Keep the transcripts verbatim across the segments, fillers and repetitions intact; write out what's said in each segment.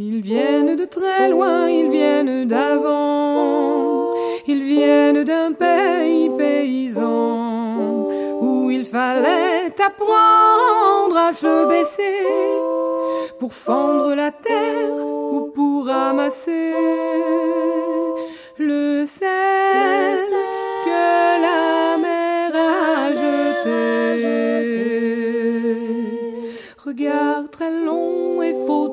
Ils viennent de très loin, ils viennent d'avant, ils viennent d'un pays paysan, où il fallait apprendre à se baisser, pour fendre la terre ou pour ramasser le sel que la mer a jeté. Regard très long et faut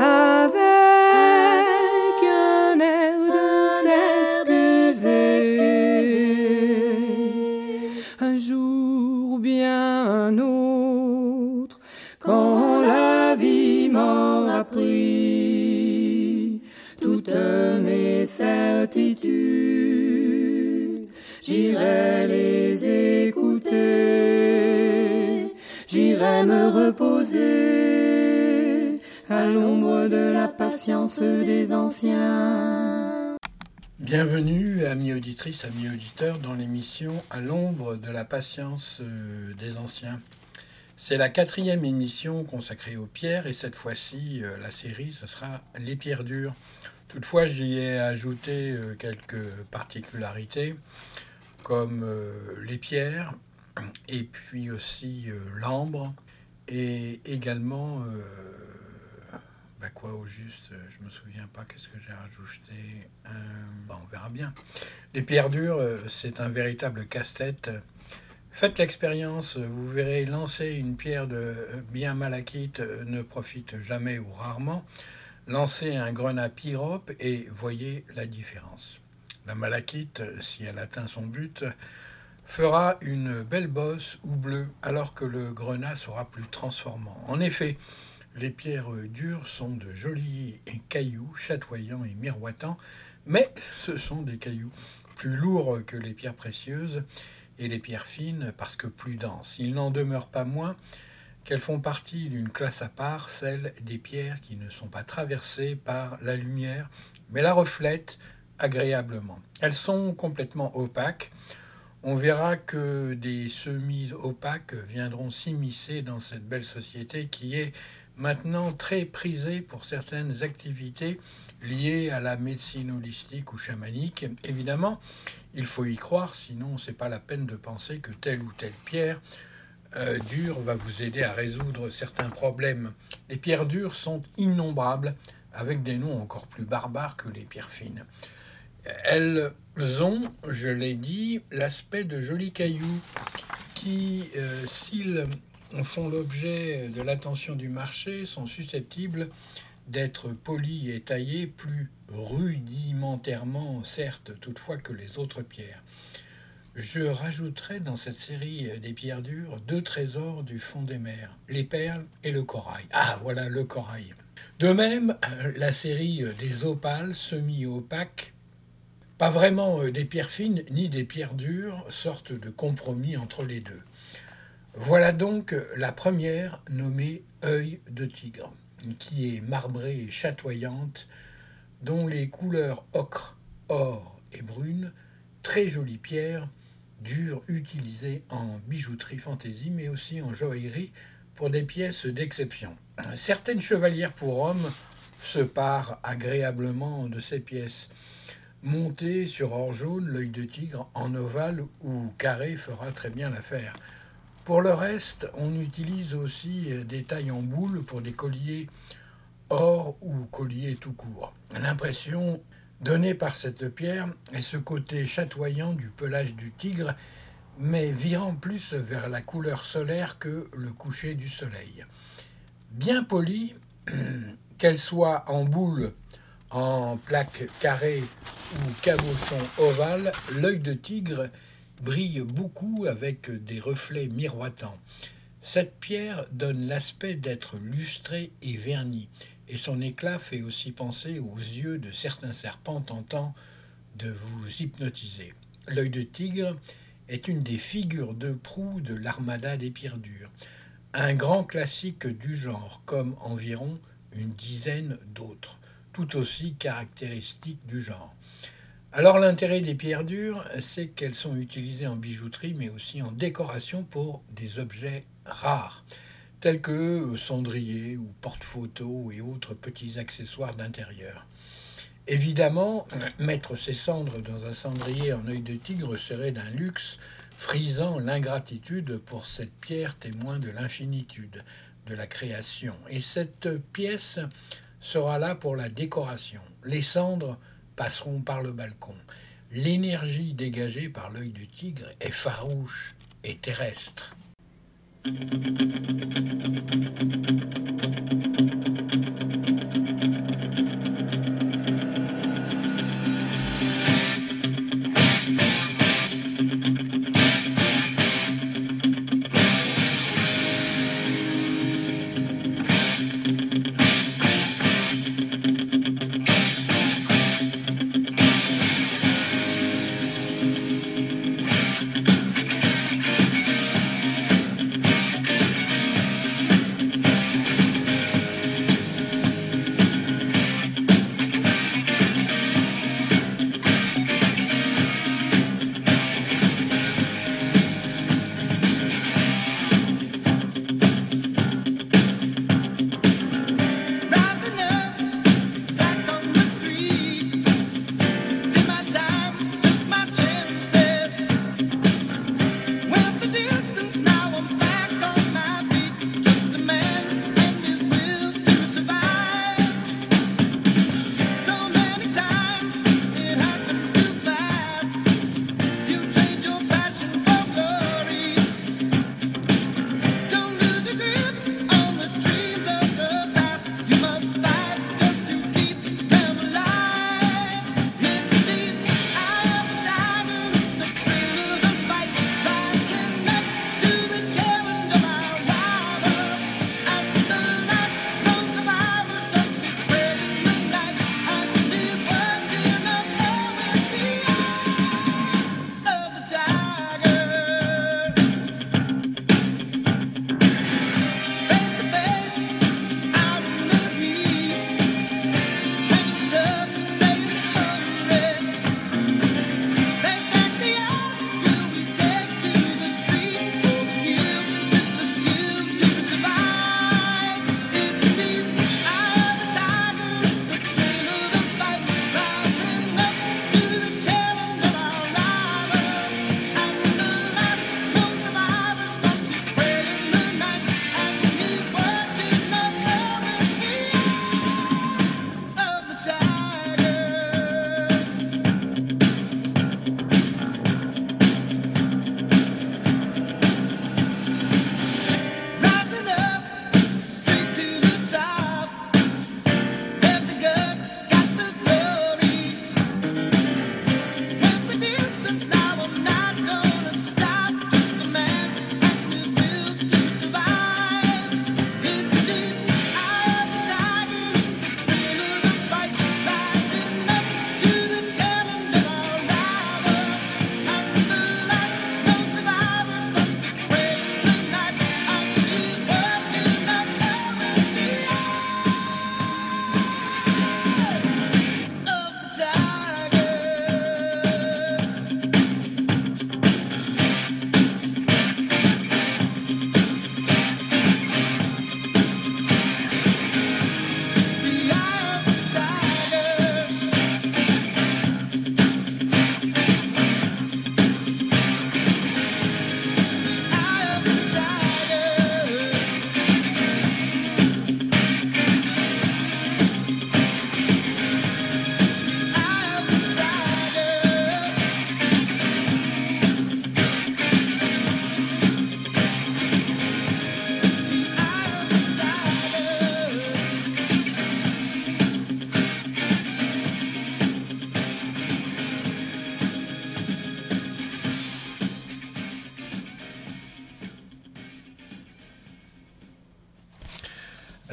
avec un air de s'excuser, un jour ou bien un autre, quand mort appris toutes mes certitudes, j'irai les écouter, j'irai me reposer à l'ombre de la patience des anciens. Bienvenue, amis auditrices, amis auditeurs, dans l'émission « À l'ombre de la patience des anciens ». C'est la quatrième émission consacrée aux pierres et cette fois-ci, la série, ce sera les pierres dures. Toutefois, j'y ai ajouté quelques particularités comme les pierres et puis aussi l'ambre et également, euh, bah quoi au juste, je ne me souviens pas, qu'est-ce que j'ai rajouté euh, bah on verra bien. Les pierres dures, c'est un véritable casse-tête. Faites l'expérience, vous verrez, lancer une pierre de bien malachite ne profite jamais ou rarement. Lancez un grenat pyrope et voyez la différence. La malachite, si elle atteint son but, fera une belle bosse ou bleue, alors que le grenat sera plus transformant. En effet, les pierres dures sont de jolis cailloux, chatoyants et miroitants, mais ce sont des cailloux plus lourds que les pierres précieuses et les pierres fines parce que plus denses. Il n'en demeure pas moins qu'elles font partie d'une classe à part, celle des pierres qui ne sont pas traversées par la lumière, mais la reflètent agréablement. Elles sont complètement opaques. On verra que des semi-opaques viendront s'immiscer dans cette belle société qui est maintenant très prisée pour certaines activités liées à la médecine holistique ou chamanique. Évidemment, il faut y croire, sinon c'est pas la peine de penser que telle ou telle pierre euh, dure va vous aider à résoudre certains problèmes. Les pierres dures sont innombrables, avec des noms encore plus barbares que les pierres fines. Elles ont, je l'ai dit, l'aspect de jolis cailloux qui, euh, s'ils font l'objet de l'attention du marché, sont susceptibles d'être polis et taillés plus rudimentairement, certes, toutefois que les autres pierres. Je rajouterai dans cette série des pierres dures deux trésors du fond des mers, les perles et le corail. Ah, voilà le corail. De même, la série des opales semi-opaques, pas vraiment des pierres fines ni des pierres dures, sorte de compromis entre les deux. Voilà donc la première nommée œil de tigre, qui est marbrée et chatoyante, dont les couleurs ocre, or et brune, très jolie pierre, dure utilisée en bijouterie fantaisie, mais aussi en joaillerie pour des pièces d'exception. Certaines chevalières pour hommes se parent agréablement de ces pièces. Montée sur or jaune, l'œil de tigre en ovale ou carré fera très bien l'affaire. Pour le reste, on utilise aussi des tailles en boule pour des colliers or ou colliers tout court. L'impression donnée par cette pierre est ce côté chatoyant du pelage du tigre, mais virant plus vers la couleur solaire que le coucher du soleil. Bien polie, qu'elle soit en boule, en plaque carrée ou cabosson ovale, l'œil de tigre brille beaucoup avec des reflets miroitants. Cette pierre donne l'aspect d'être lustrée et vernie, et son éclat fait aussi penser aux yeux de certains serpents tentant de vous hypnotiser. L'œil de tigre est une des figures de proue de l'armada des pierres dures, un grand classique du genre, comme environ une dizaine d'autres, tout aussi caractéristiques du genre. Alors l'intérêt des pierres dures, c'est qu'elles sont utilisées en bijouterie, mais aussi en décoration pour des objets rares, tels que cendriers ou porte-photos et autres petits accessoires d'intérieur. Évidemment, mettre ses cendres dans un cendrier en œil de tigre serait d'un luxe, frisant l'ingratitude pour cette pierre témoin de l'infinitude, de la création. Et cette pièce sera là pour la décoration. Les cendres passeront par le balcon. L'énergie dégagée par l'œil de tigre est farouche et terrestre.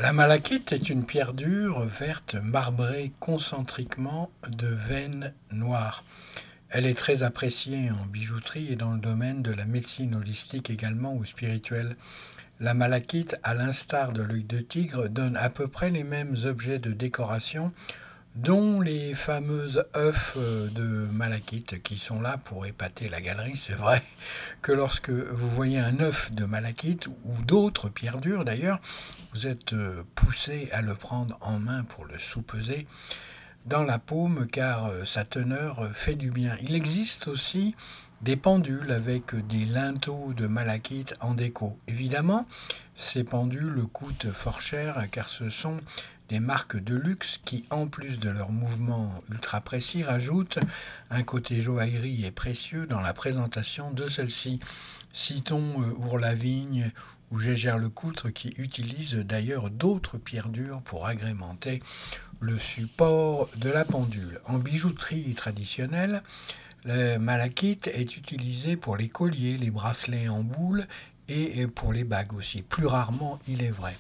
La malachite est une pierre dure, verte, marbrée concentriquement de veines noires. Elle est très appréciée en bijouterie et dans le domaine de la médecine holistique également ou spirituelle. La malachite, à l'instar de l'œil de tigre, donne à peu près les mêmes objets de décoration, dont les fameuses œufs de malachite qui sont là pour épater la galerie. C'est vrai que lorsque vous voyez un œuf de malachite ou d'autres pierres dures d'ailleurs, vous êtes poussé à le prendre en main pour le soupeser dans la paume car sa teneur fait du bien. Il existe aussi des pendules avec des linteaux de malachite en déco. Évidemment, ces pendules coûtent fort cher car ce sont des marques de luxe qui, en plus de leur mouvement ultra précis, rajoutent un côté joaillerie et précieux dans la présentation de celle-ci. Citons euh, Ourlavigne ou Gégère-le-Coutre qui utilisent d'ailleurs d'autres pierres dures pour agrémenter le support de la pendule. En bijouterie traditionnelle, le malachite est utilisé pour les colliers, les bracelets en boule et pour les bagues aussi. Plus rarement, il est vrai.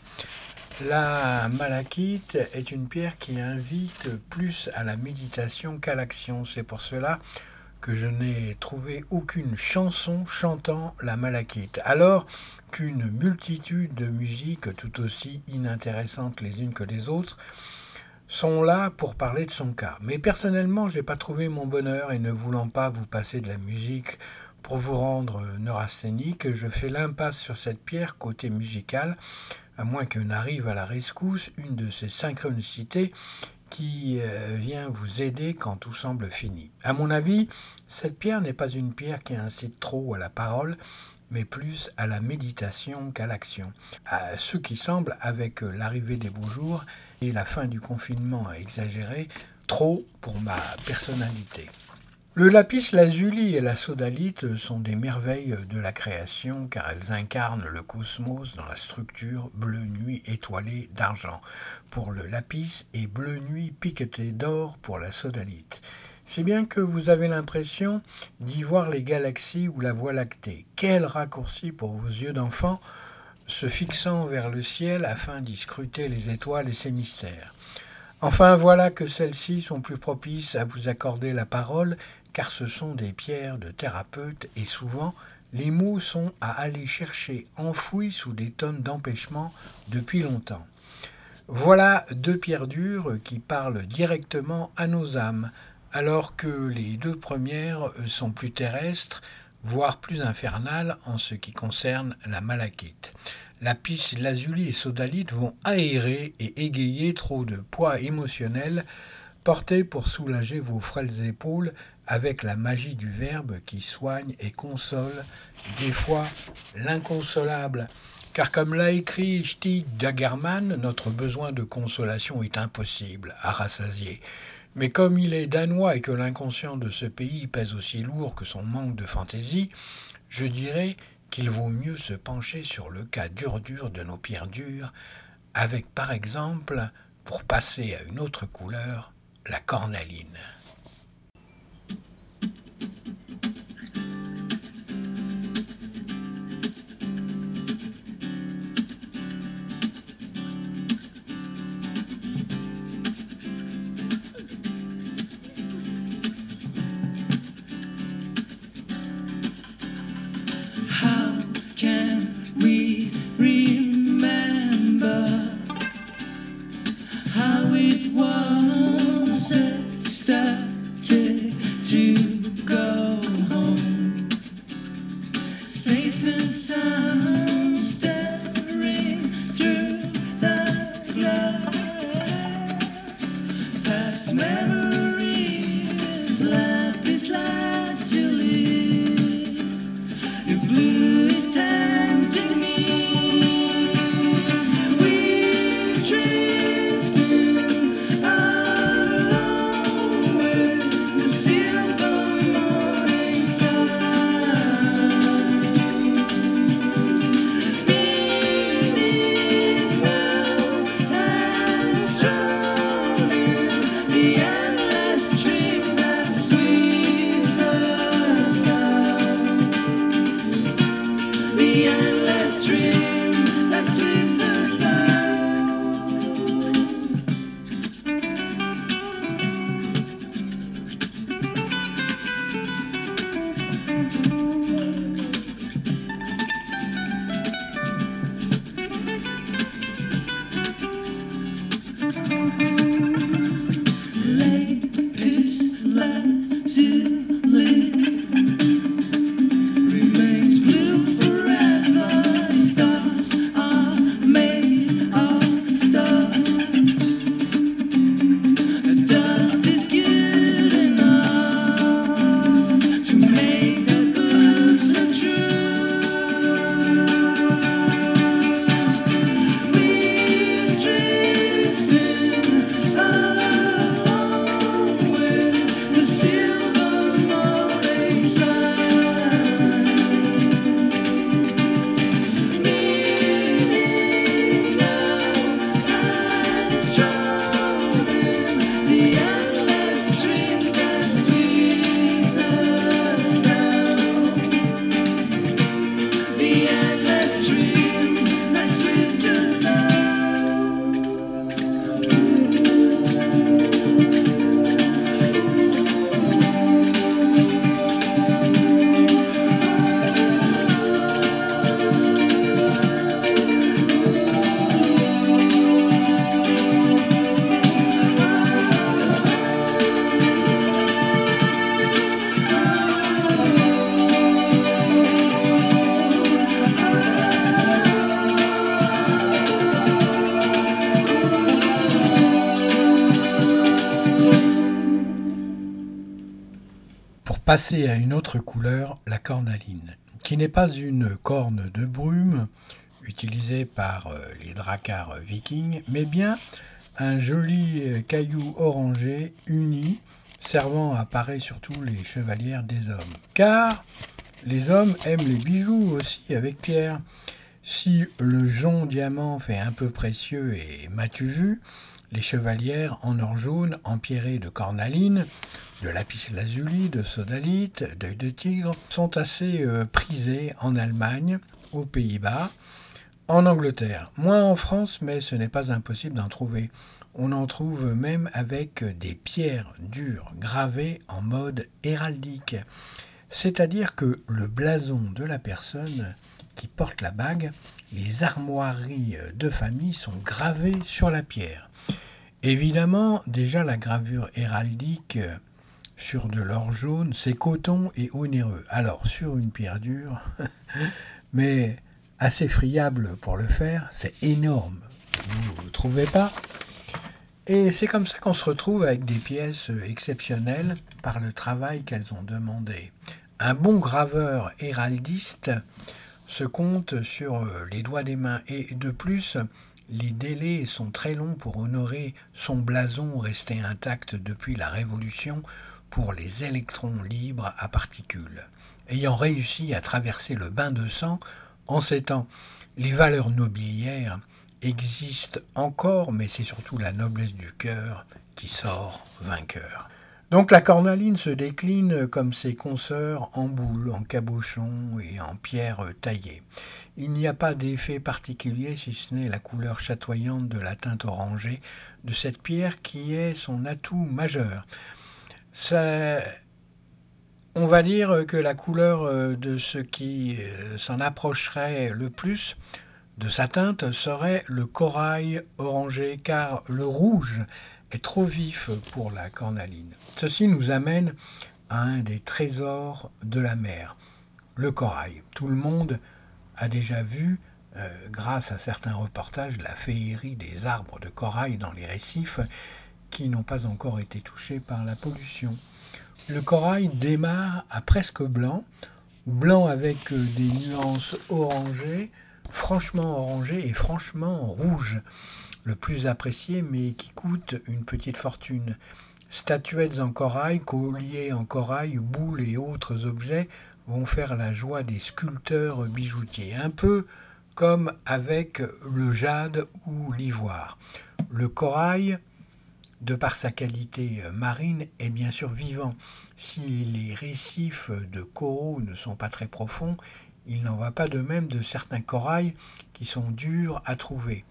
La malachite est une pierre qui invite plus à la méditation qu'à l'action. C'est pour cela que je n'ai trouvé aucune chanson chantant la malachite, alors qu'une multitude de musiques tout aussi inintéressantes les unes que les autres sont là pour parler de son cas. Mais personnellement, je n'ai pas trouvé mon bonheur et ne voulant pas vous passer de la musique pour vous rendre neurasthénique, je fais l'impasse sur cette pierre côté musical, à moins que n'arrive à la rescousse une de ces synchronicités qui vient vous aider quand tout semble fini. À mon avis, cette pierre n'est pas une pierre qui incite trop à la parole, mais plus à la méditation qu'à l'action. À ce qui semble, avec l'arrivée des beaux jours et la fin du confinement à exagérer, trop pour ma personnalité. Le lapis lazuli et la sodalite sont des merveilles de la création car elles incarnent le cosmos dans la structure bleu nuit étoilée d'argent pour le lapis et bleu nuit piqueté d'or pour la sodalite. Si bien que vous avez l'impression d'y voir les galaxies ou la Voie lactée. Quel raccourci pour vos yeux d'enfant se fixant vers le ciel afin d'y scruter les étoiles et ses mystères. Enfin, voilà que celles-ci sont plus propices à vous accorder la parole car ce sont des pierres de thérapeutes et souvent, les mots sont à aller chercher enfouis sous des tonnes d'empêchements depuis longtemps. Voilà deux pierres dures qui parlent directement à nos âmes, alors que les deux premières sont plus terrestres, voire plus infernales en ce qui concerne la malachite. Lapis lazuli et sodalite vont aérer et égayer trop de poids émotionnel porté pour soulager vos frêles épaules avec la magie du verbe qui soigne et console, des fois l'inconsolable. Car comme l'a écrit Stig Dagerman, notre besoin de consolation est impossible à rassasier. Mais comme il est danois et que l'inconscient de ce pays pèse aussi lourd que son manque de fantaisie, je dirais qu'il vaut mieux se pencher sur le cas dur-dur de nos pierres dures, avec par exemple, pour passer à une autre couleur, la cornaline. I passer à une autre couleur, la cornaline, qui n'est pas une corne de brume utilisée par les dracars vikings, mais bien un joli caillou orangé uni, servant à parer surtout les chevalières des hommes. Car les hommes aiment les bijoux aussi avec pierre. Si le jonc diamant fait un peu précieux et m'as-tu vu, les chevalières en or jaune, empierrées de cornaline, de lapis lazuli, de sodalite, d'œil de tigre, sont assez euh, prisées en Allemagne, aux Pays-Bas, en Angleterre. Moins en France, mais ce n'est pas impossible d'en trouver. On en trouve même avec des pierres dures gravées en mode héraldique. C'est-à-dire que le blason de la personne qui porte la bague, les armoiries de famille sont gravées sur la pierre. Évidemment, déjà la gravure héraldique sur de l'or jaune, c'est coton et onéreux. Alors, sur une pierre dure, mais assez friable pour le faire, c'est énorme. Vous ne trouvez pas ? Et c'est comme ça qu'on se retrouve avec des pièces exceptionnelles par le travail qu'elles ont demandé. Un bon graveur héraldiste se compte sur les doigts des mains et de plus, les délais sont très longs pour honorer son blason resté intact depuis la Révolution pour les électrons libres à particules. Ayant réussi à traverser le bain de sang, en ces temps, les valeurs nobiliaires existe encore, mais c'est surtout la noblesse du cœur qui sort vainqueur. Donc la cornaline se décline comme ses consoeurs en boule, en cabochon et en pierre taillée. Il n'y a pas d'effet particulier si ce n'est la couleur chatoyante de la teinte orangée de cette pierre qui est son atout majeur. Ça... On va dire que la couleur de ce qui s'en approcherait le plus de sa teinte serait le corail orangé, car le rouge est trop vif pour la cornaline. Ceci nous amène à un des trésors de la mer, le corail. Tout le monde a déjà vu, euh, grâce à certains reportages, la féerie des arbres de corail dans les récifs qui n'ont pas encore été touchés par la pollution. Le corail démarre à presque blanc, blanc avec des nuances orangées, franchement orangé et franchement rouge, le plus apprécié mais qui coûte une petite fortune. Statuettes en corail, colliers en corail, boules et autres objets vont faire la joie des sculpteurs bijoutiers, un peu comme avec le jade ou l'ivoire. Le corail, de par sa qualité marine, est bien sûr vivant. Si les récifs de coraux ne sont pas très profonds, il n'en va pas de même de certains corails qui sont durs à trouver.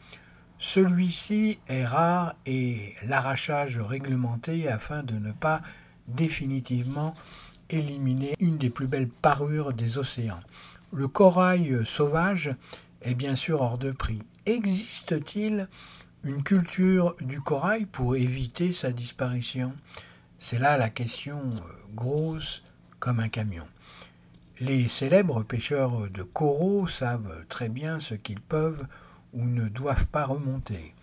Celui-ci est rare et l'arrachage réglementé afin de ne pas définitivement éliminer une des plus belles parures des océans. Le corail sauvage est bien sûr hors de prix. Existe-t-il une culture du corail pour éviter sa disparition ? C'est là la question grosse comme un camion. Les célèbres pêcheurs de coraux savent très bien ce qu'ils peuvent ou ne doivent pas remonter.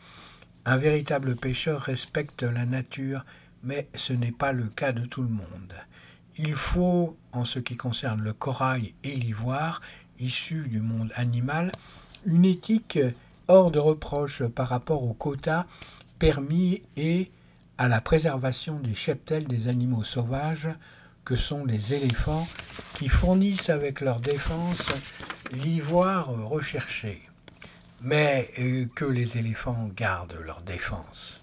Un véritable pêcheur respecte la nature, mais ce n'est pas le cas de tout le monde. Il faut, en ce qui concerne le corail et l'ivoire, issus du monde animal, une éthique hors de reproche par rapport aux quotas permis et à la préservation des cheptels des animaux sauvages, que sont les éléphants qui fournissent avec leur défense l'ivoire recherché, mais que les éléphants gardent leur défense.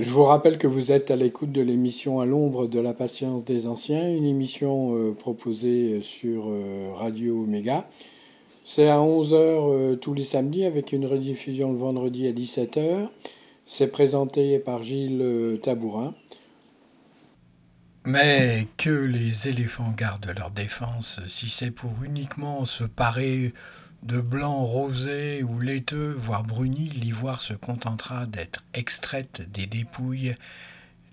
Je vous rappelle que vous êtes à l'écoute de l'émission À l'ombre de la patience des anciens, une émission euh, proposée sur euh, Radio Omega. C'est à onze heures euh, tous les samedis avec une rediffusion le vendredi à dix-sept heures. C'est présenté par Gilles euh, Tabourin. Mais que les éléphants gardent leur défense, si c'est pour uniquement se parer de blanc rosé ou laiteux, voire bruni, l'ivoire se contentera d'être extraite des dépouilles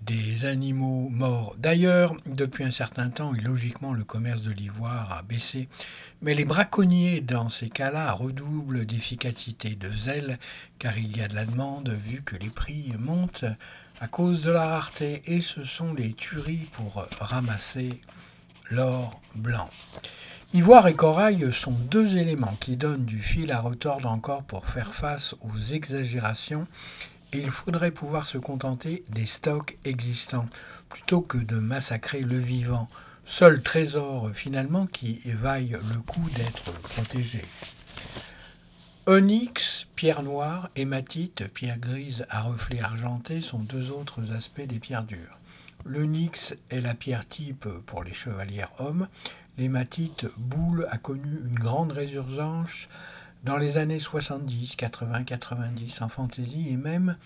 des animaux morts. D'ailleurs, depuis un certain temps, et logiquement le commerce de l'ivoire a baissé, mais les braconniers, dans ces cas-là, redoublent d'efficacité, de zèle, car il y a de la demande, vu que les prix montent à cause de la rareté, et ce sont les tueries pour ramasser l'or blanc. Ivoire et corail sont deux éléments qui donnent du fil à retordre encore pour faire face aux exagérations, et il faudrait pouvoir se contenter des stocks existants, plutôt que de massacrer le vivant, seul trésor finalement qui vaille le coup d'être protégé. Onyx, pierre noire, hématite, pierre grise à reflets argentés sont deux autres aspects des pierres dures. L'onyx est la pierre type pour les chevalières hommes. L'hématite boule a connu une grande résurgence dans les années soixante-dix, quatre-vingts, quatre-vingt-dix en fantaisie et même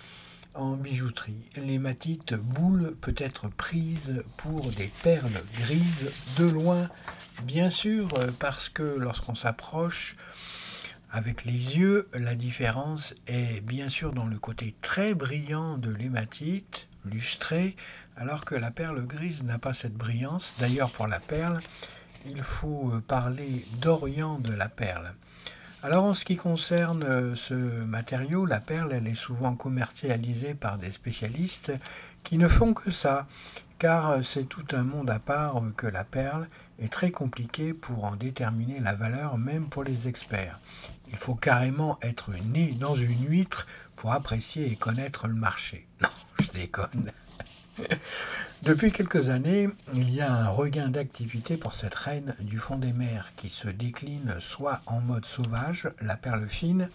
en bijouterie. L'hématite boule peut être prise pour des perles grises de loin, bien sûr, parce que lorsqu'on s'approche avec les yeux, la différence est bien sûr dans le côté très brillant de l'hématite, lustré, alors que la perle grise n'a pas cette brillance. D'ailleurs, pour la perle, il faut parler d'Orient de la perle. Alors en ce qui concerne ce matériau, la perle, elle est souvent commercialisée par des spécialistes qui ne font que ça, car c'est tout un monde à part que la perle est très compliqué pour en déterminer la valeur, même pour les experts. Il faut carrément être né dans une huître pour apprécier et connaître le marché. Non, je déconne. Depuis quelques années, il y a un regain d'activité pour cette reine du fond des mers qui se décline soit en mode sauvage, la perle fine,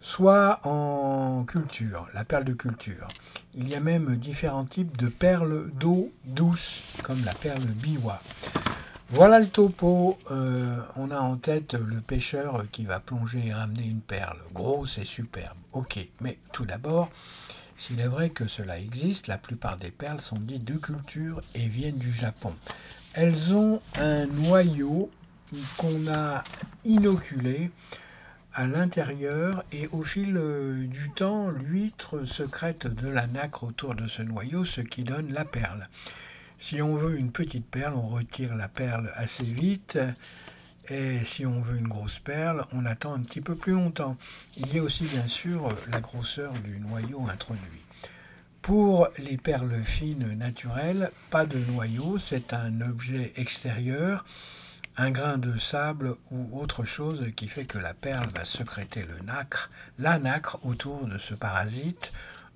soit en culture, la perle de culture. Il y a même différents types de perles d'eau douce, comme la perle biwa. Voilà le topo. Euh, on a en tête le pêcheur qui va plonger et ramener une perle. Grosse et superbe. Ok, mais tout d'abord, s'il est vrai que cela existe, la plupart des perles sont dites de culture et viennent du Japon. Elles ont un noyau qu'on a inoculé à l'intérieur et au fil du temps, l'huître secrète de la nacre autour de ce noyau, ce qui donne la perle. Si on veut une petite perle, on retire la perle assez vite. Et si on veut une grosse perle, on attend un petit peu plus longtemps. Il y a aussi bien sûr la grosseur du noyau introduit. Pour les perles fines naturelles, pas de noyau, c'est un objet extérieur, un grain de sable ou autre chose qui fait que la perle va sécréter le nacre, la nacre autour de ce parasite,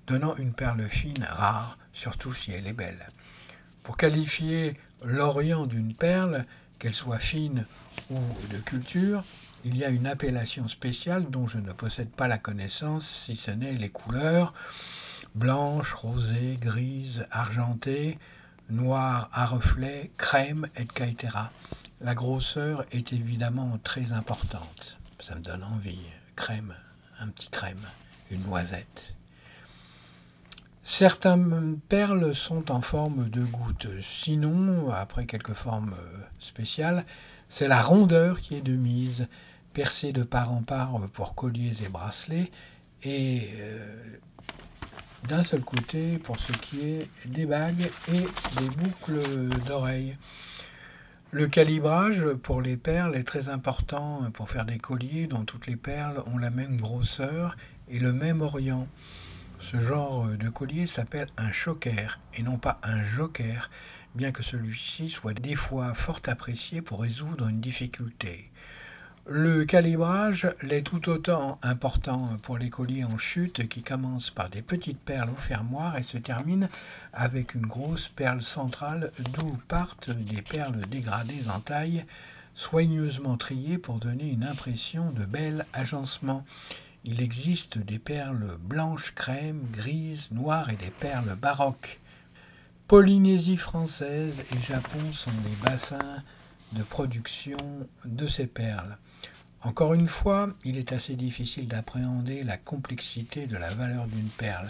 donnant une perle fine rare, surtout si elle est belle. Pour qualifier l'orient d'une perle, qu'elle soit fine ou de culture, il y a une appellation spéciale dont je ne possède pas la connaissance, si ce n'est les couleurs blanche, rosée, grise, argentée, noire à reflets, crème, et cetera. La grosseur est évidemment très importante. Ça me donne envie. Crème, un petit crème, une noisette. Certaines perles sont en forme de gouttes. Sinon, après quelques formes spéciales, c'est la rondeur qui est de mise, percée de part en part pour colliers et bracelets, et euh, d'un seul côté pour ce qui est des bagues et des boucles d'oreilles. Le calibrage pour les perles est très important pour faire des colliers dont toutes les perles ont la même grosseur et le même orient. Ce genre de collier s'appelle un choker et non pas un joker, bien que celui-ci soit des fois fort apprécié pour résoudre une difficulté. Le calibrage l'est tout autant important pour les colliers en chute qui commencent par des petites perles au fermoir et se terminent avec une grosse perle centrale d'où partent des perles dégradées en taille, soigneusement triées pour donner une impression de bel agencement. Il existe des perles blanches, crème, grises, noires et des perles baroques. Polynésie française et Japon sont des bassins de production de ces perles. Encore une fois, il est assez difficile d'appréhender la complexité de la valeur d'une perle.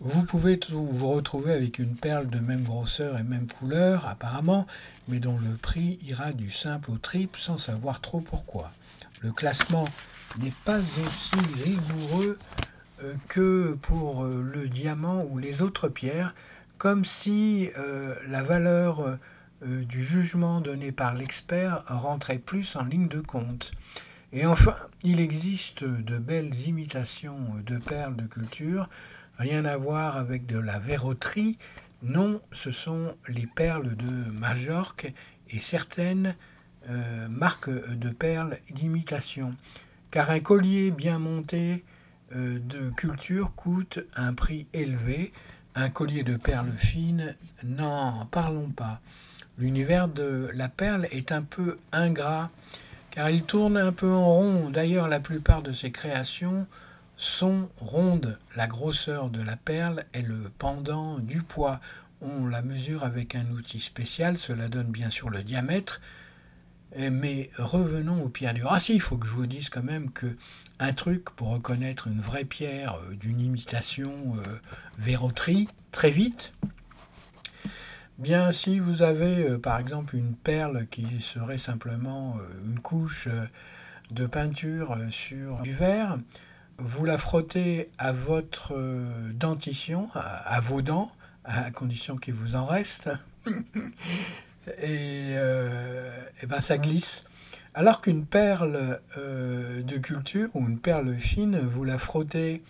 Vous pouvez vous retrouver avec une perle de même grosseur et même couleur, apparemment, mais dont le prix ira du simple au triple sans savoir trop pourquoi. Le classement n'est pas aussi rigoureux que pour le diamant ou les autres pierres, comme si la valeur du jugement donné par l'expert rentrait plus en ligne de compte. Et enfin, il existe de belles imitations de perles de culture, rien à voir avec de la verroterie, non, ce sont les perles de Majorque et certaines euh, marques de perles d'imitation, car un collier bien monté euh, de culture coûte un prix élevé, un collier de perles fines, n'en parlons pas. L'univers de la perle est un peu ingrat, car il tourne un peu en rond. D'ailleurs, la plupart de ses créations sont rondes. La grosseur de la perle est le pendant du poids. On la mesure avec un outil spécial, cela donne bien sûr le diamètre. Mais revenons aux pierres du Jura. Ah, si, il faut que je vous dise quand même qu'un truc pour reconnaître une vraie pierre euh, d'une imitation euh, verroterie, très vite... Bien, si vous avez euh, par exemple une perle qui serait simplement euh, une couche euh, de peinture euh, sur du verre, vous la frottez à votre euh, dentition, à, à vos dents, à condition qu'il vous en reste, et, euh, et ben ça glisse. Alors qu'une perle euh, de culture ou une perle fine, vous la frottez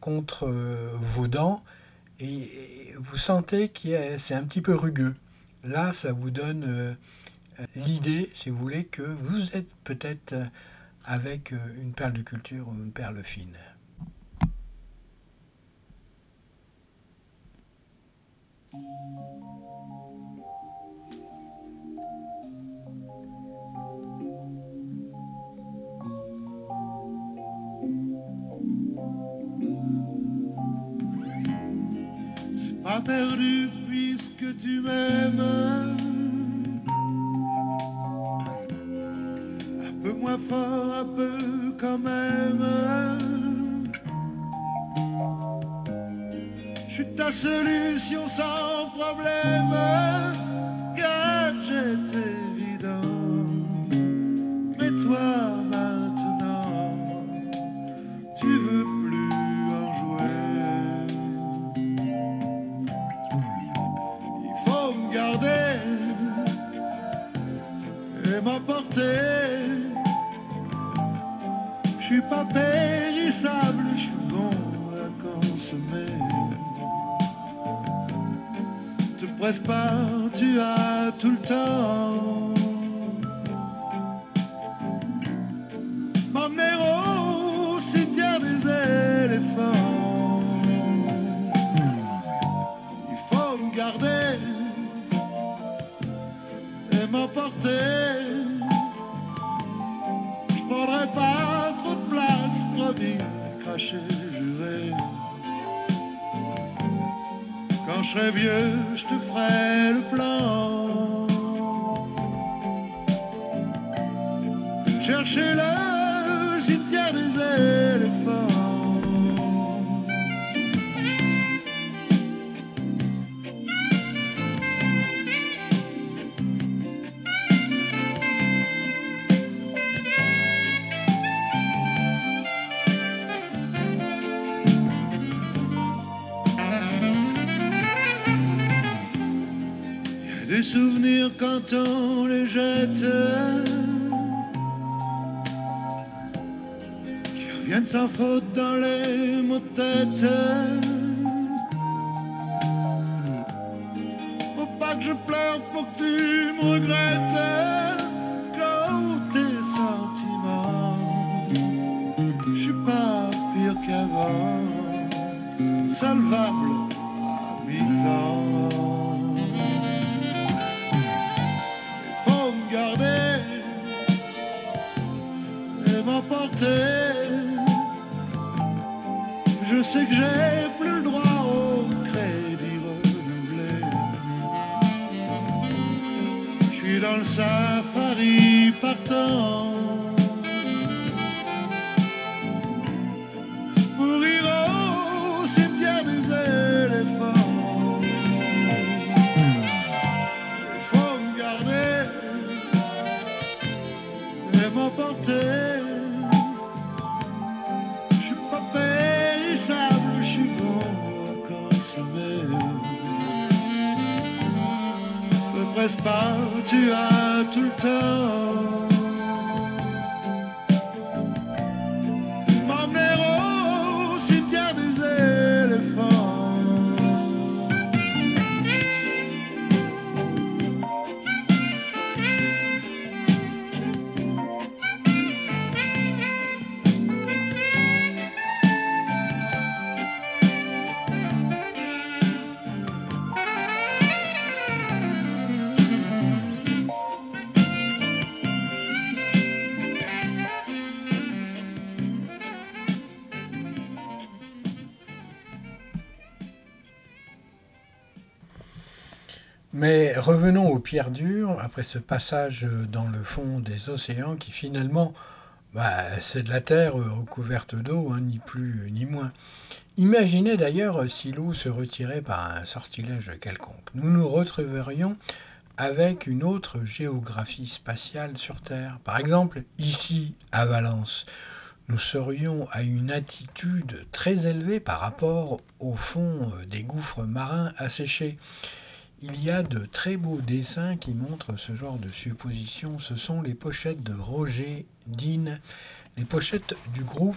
contre euh, vos dents, et vous sentez que c'est un petit peu rugueux. Là, ça vous donne euh, l'idée, si vous voulez, que vous êtes peut-être avec une perle de culture ou une perle fine. Pas perdu puisque tu m'aimes, un peu moins fort, un peu quand même. Je suis ta solution sans problème, car j'étais évident. Mais toi maintenant, tu veux plus. M'apporter, je suis pas périssable, je suis bon à consommer. Te presse pas, tu as tout le temps. M'emmener au cimetière des éléphants. Il faut me garder et m'emporter. Pas trop de place, promis, cracher, jurer. Quand je serai vieux, je te ferai le plan. Cherchez le cimetière des éléphants. Les souvenirs quand on les jette, qui reviennent sans faute dans les mots de tête. Faut pas que je pleure pour que tu me regrettes. Quand tes sentiments, je suis pas pire qu'avant, solvable à mi-temps. M'emporter, Je sais que j'ai plus le droit au crédit renouvelé. Je suis dans le safari partant pour rire au cimetière des éléphants. Il faut me garder et m'emporter. Ne presse pas, tu as tout le temps. M'emmener au cimetière des éléphants. Mais revenons aux pierres dures, après ce passage dans le fond des océans qui finalement, bah, c'est de la terre recouverte d'eau, hein, ni plus ni moins. Imaginez d'ailleurs si l'eau se retirait par un sortilège quelconque. Nous nous retrouverions avec une autre géographie spatiale sur Terre. Par exemple, ici à Valence, nous serions à une altitude très élevée par rapport au fond des gouffres marins asséchés. Il y a de très beaux dessins qui montrent ce genre de supposition. Ce sont les pochettes de Roger Dean, les pochettes du groupe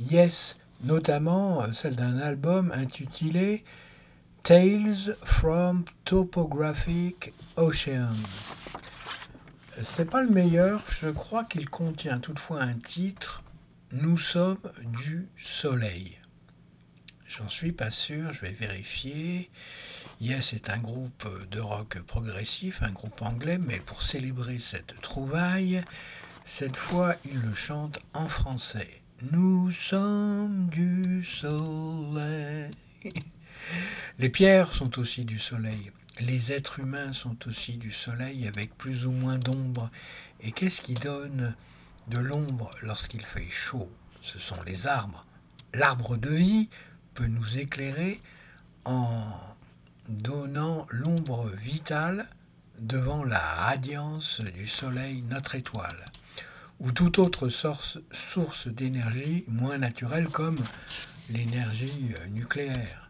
Yes, notamment celle d'un album intitulé Tales from Topographic Ocean. C'est pas le meilleur, je crois qu'il contient toutefois un titre, Nous sommes du soleil. J'en suis pas sûr, je vais vérifier. Yes est un groupe de rock progressif, un groupe anglais, mais pour célébrer cette trouvaille, cette fois, il le chante en français. Nous sommes du soleil. Les pierres sont aussi du soleil. Les êtres humains sont aussi du soleil, avec plus ou moins d'ombre. Et qu'est-ce qui donne de l'ombre lorsqu'il fait chaud? Ce sont les arbres. L'arbre de vie peut nous éclairer en donnant l'ombre vitale devant la radiance du soleil, notre étoile, ou toute autre source, source d'énergie moins naturelle comme l'énergie nucléaire.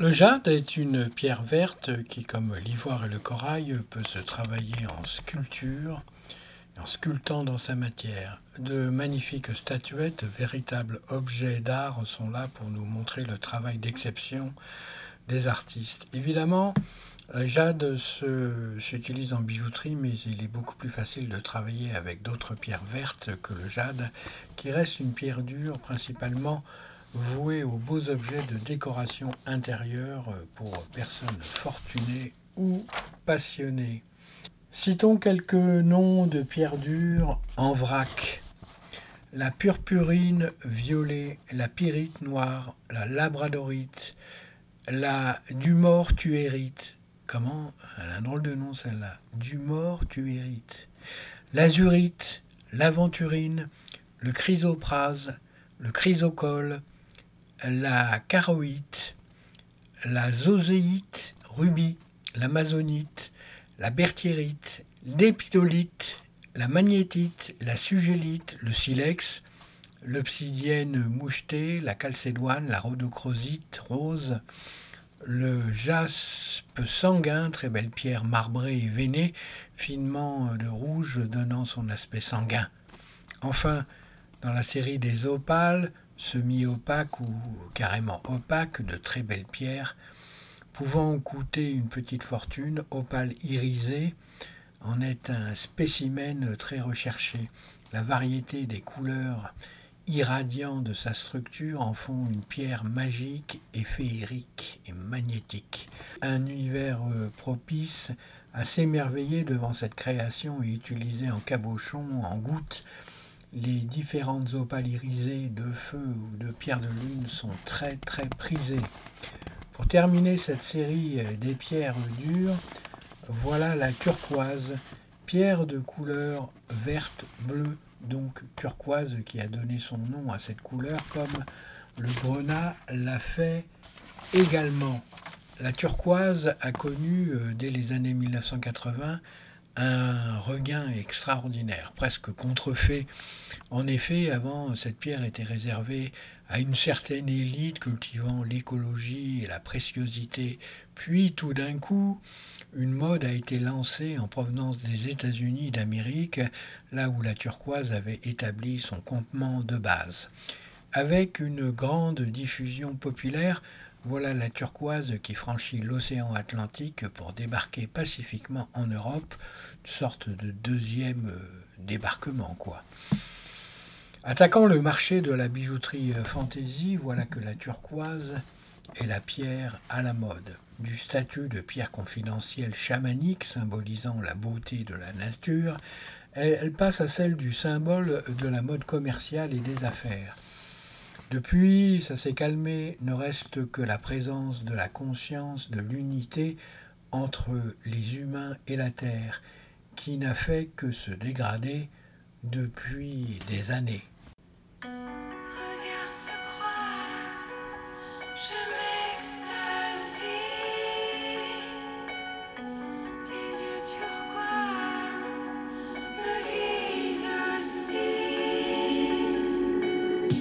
Le jade est une pierre verte qui, comme l'ivoire et le corail, peut se travailler en sculpture, en sculptant dans sa matière. De magnifiques statuettes, véritables objets d'art, sont là pour nous montrer le travail d'exception des artistes. Évidemment, le jade se, s'utilise en bijouterie, mais il est beaucoup plus facile de travailler avec d'autres pierres vertes que le jade, qui reste une pierre dure principalement voué aux beaux objets de décoration intérieure pour personnes fortunées ou passionnées. Citons quelques noms de pierres dures en vrac. La purpurine violet, la pyrite noire, la labradorite, la dumortuérite. Comment ? Elle a un drôle de nom celle-là. Dumortuérite. L'azurite, l'aventurine, le chrysoprase, le chrysocole, la caroïte, la zoséite, rubis, l'amazonite, la berthierite, l'épidolite, la magnétite, la sugélite, le silex, l'obsidienne mouchetée, la calcédoine, la rhodochrosite rose, le jaspe sanguin, très belle pierre marbrée et veinée, finement de rouge donnant son aspect sanguin. Enfin, dans la série des opales, semi-opaques ou carrément opaques, de très belles pierres, pouvant coûter une petite fortune, opale irisée en est un spécimen très recherché. La variété des couleurs irradiant de sa structure en font une pierre magique et féerique et magnétique. Un univers propice à s'émerveiller devant cette création et utilisée en cabochon, en gouttes. Les différentes opales irisées de feu ou de pierre de lune sont très très prisées. Pour terminer cette série des pierres dures, voilà la turquoise, pierre de couleur verte bleue, donc turquoise qui a donné son nom à cette couleur, comme le grenat l'a fait également. La turquoise a connu dès les années mille neuf cent quatre-vingts un regain extraordinaire, presque contrefait. En effet, avant, cette pierre était réservée à une certaine élite cultivant l'écologie et la préciosité. Puis, tout d'un coup, une mode a été lancée en provenance des États-Unis d'Amérique, là où la turquoise avait établi son campement de base. Avec une grande diffusion populaire, voilà la turquoise qui franchit l'océan Atlantique pour débarquer pacifiquement en Europe, une sorte de deuxième débarquement, quoi. Attaquant le marché de la bijouterie fantaisie, voilà que la turquoise est la pierre à la mode. Du statut de pierre confidentielle chamanique symbolisant la beauté de la nature, elle passe à celle du symbole de la mode commerciale et des affaires. Depuis, ça s'est calmé, ne reste que la présence de la conscience de l'unité entre les humains et la Terre, qui n'a fait que se dégrader depuis des années.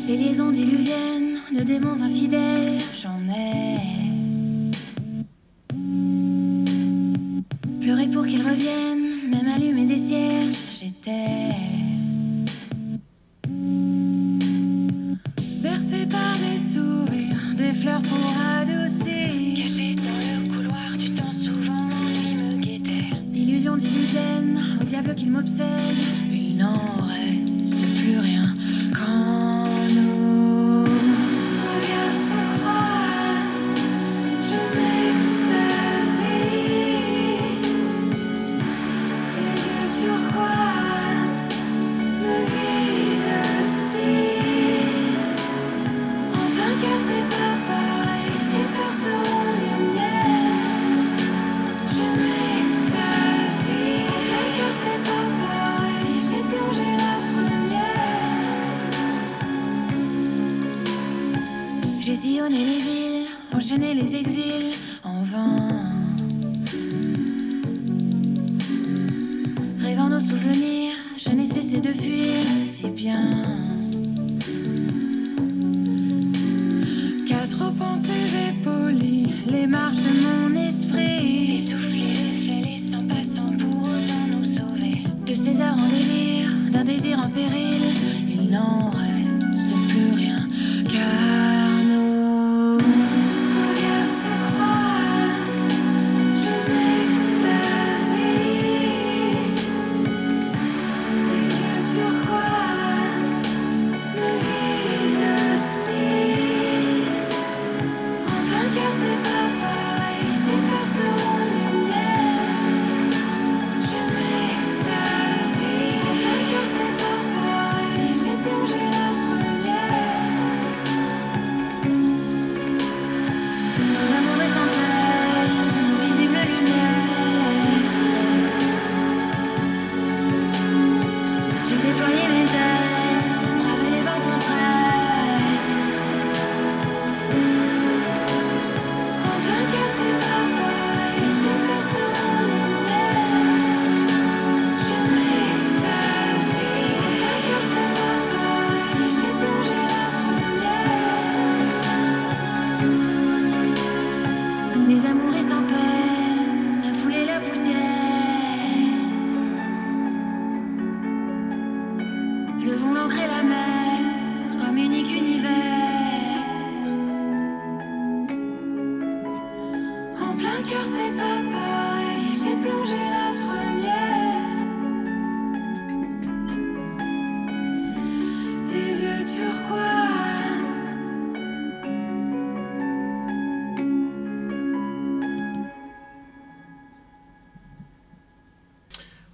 Des liaisons diluviennes, de démons infidèles, j'en ai. Pleurer pour qu'ils reviennent, même allumer des cierges, j'étais.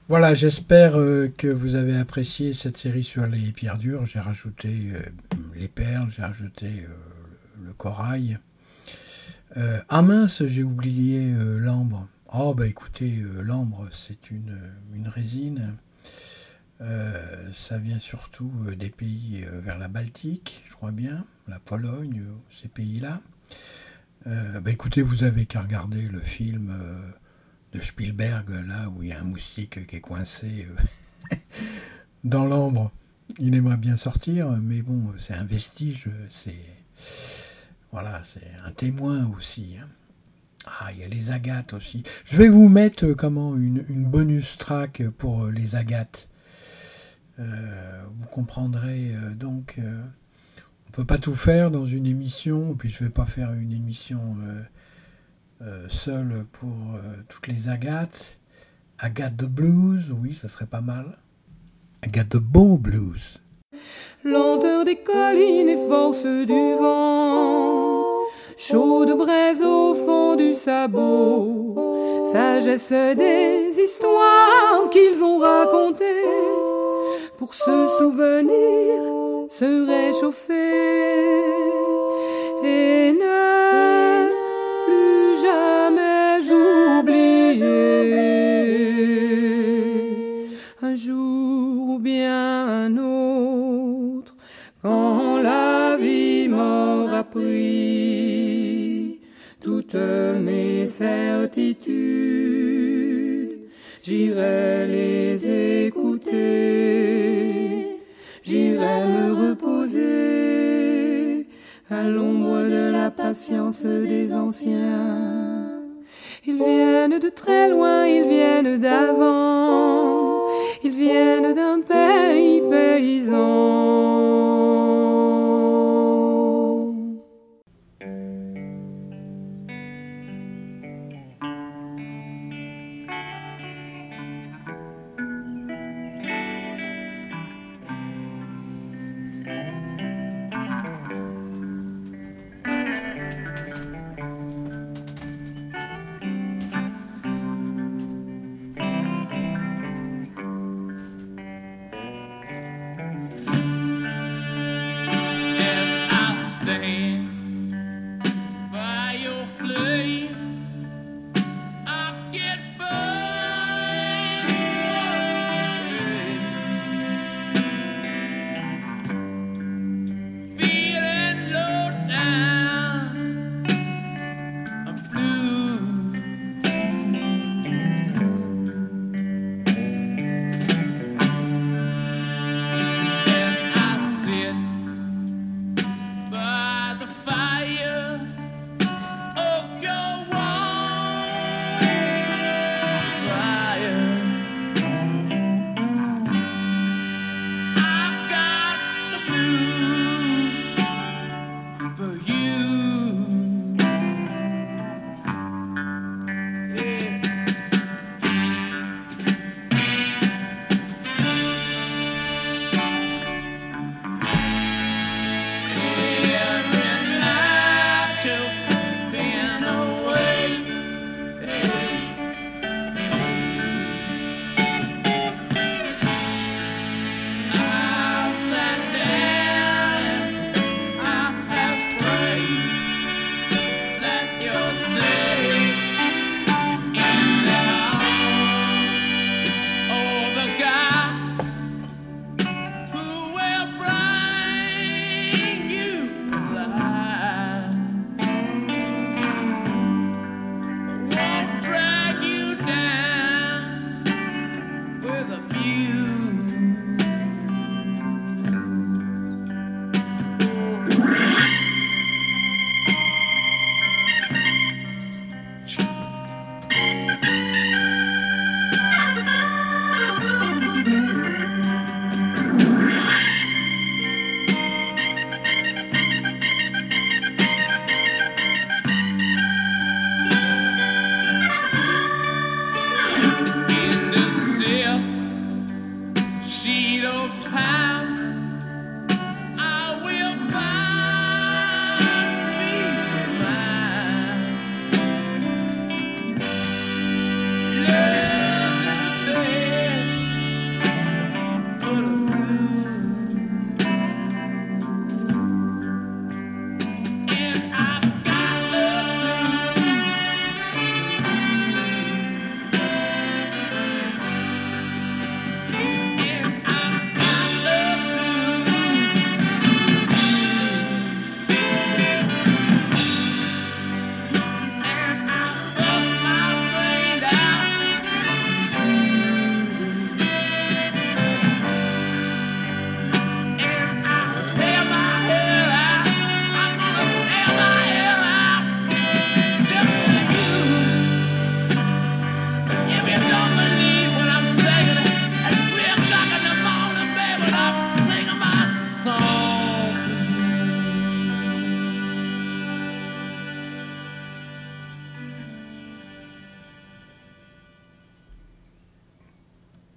Voilà, j'espère euh, que vous avez apprécié cette série sur les pierres dures. J'ai rajouté euh, les perles, j'ai rajouté euh, le, le corail. Euh, ah mince, j'ai oublié euh, l'ambre. Oh bah écoutez, euh, l'ambre c'est une, une résine. Euh, ça vient surtout euh, des pays euh, vers la Baltique, je crois bien, la Pologne, euh, ces pays-là. Euh, bah écoutez, vous avez qu'à regarder le film... Euh, de Spielberg, là où il y a un moustique qui est coincé dans l'ambre. Il aimerait bien sortir, mais bon, c'est un vestige, c'est voilà, c'est un témoin aussi. Hein. Ah, il y a les agates aussi. Je vais vous mettre comment une, une bonus track pour les agates. Euh, vous comprendrez euh, donc, euh, on peut pas tout faire dans une émission, puis je vais pas faire une émission... Euh, Euh, seul pour euh, toutes les agates. Agathe the Blues, oui, ça serait pas mal. Agathe the Beau Blues. Lenteur des collines et force du vent, chaude braise au fond du sabot, sagesse des histoires qu'ils ont racontées, pour se souvenir, se réchauffer et ne un jour ou bien un autre, quand la vie m'aura pris toutes mes certitudes, j'irai les écouter, j'irai me reposer à l'ombre de la patience des anciens. Ils viennent de très loin, ils viennent d'avant, ils viennent d'un pays